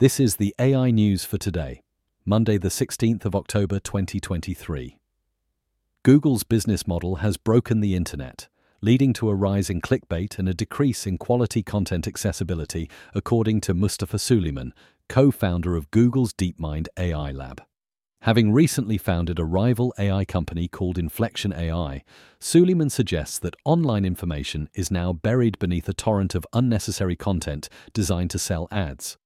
This is the AI news for today, Monday the 16th of October 2023. Google's business model has broken the internet, leading to a rise in clickbait and a decrease in quality content accessibility, according to Mustafa Suleiman, co-founder of Google's DeepMind AI lab. Having recently founded a rival AI company called Inflection AI, Suleiman suggests that online information is now buried beneath a torrent of unnecessary content designed to sell ads.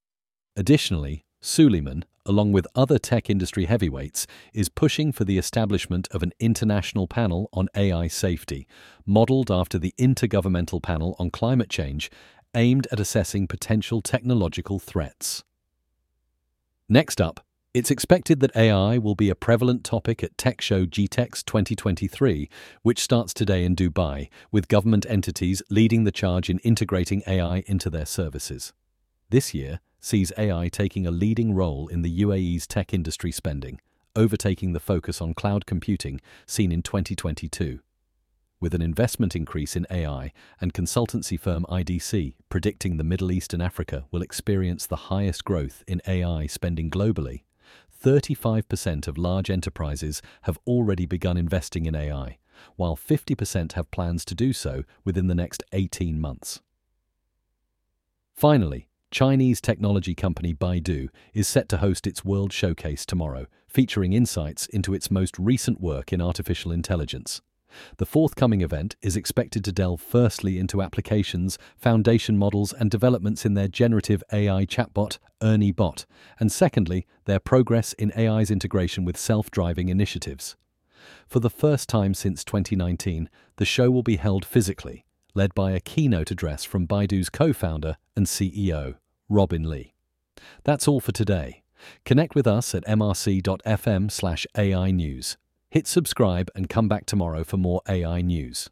Additionally, Suleiman, along with other tech industry heavyweights, is pushing for the establishment of an international panel on AI safety, modeled after the Intergovernmental Panel on Climate Change, aimed at assessing potential technological threats. Next up, it's expected that AI will be a prevalent topic at tech show GITEX 2023, which starts today in Dubai, with government entities leading the charge in integrating AI into their services. This year sees AI taking a leading role in the UAE's tech industry spending, overtaking the focus on cloud computing seen in 2022. With an investment increase in AI and consultancy firm IDC predicting the Middle East and Africa will experience the highest growth in AI spending globally, 35% of large enterprises have already begun investing in AI, while 50% have plans to do so within the next 18 months. Finally, Chinese technology company Baidu is set to host its World Showcase tomorrow, featuring insights into its most recent work in artificial intelligence. The forthcoming event is expected to delve firstly into applications, foundation models and developments in their generative AI chatbot, ERNIE Bot, and secondly, their progress in AI's integration with self-driving initiatives. For the first time since 2019, the show will be held physically, led by a keynote address from Baidu's co-founder and CEO, Robin Lee. That's all for today. Connect with us at mrc.fm/AI news. Hit subscribe and come back tomorrow for more AI news.